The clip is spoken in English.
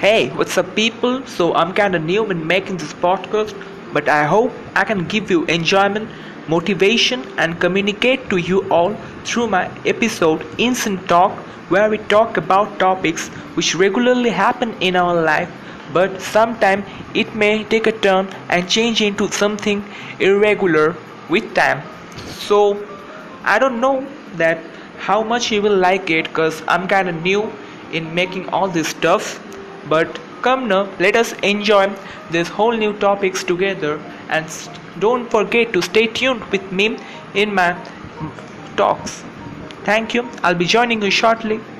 Hey, what's up people? So I'm kinda new in making this podcast, but I hope I can give you enjoyment, motivation and communicate to you all through my episode Instant Talk, where we talk about topics which regularly happen in our life, but sometimes it may take a turn and change into something irregular with time. So I don't know that how much you will like it, cause I'm kinda new in making all this stuff. But come now, let us enjoy these whole new topics together, and don't forget to stay tuned with me in my talks. Thank you. I'll be joining you shortly.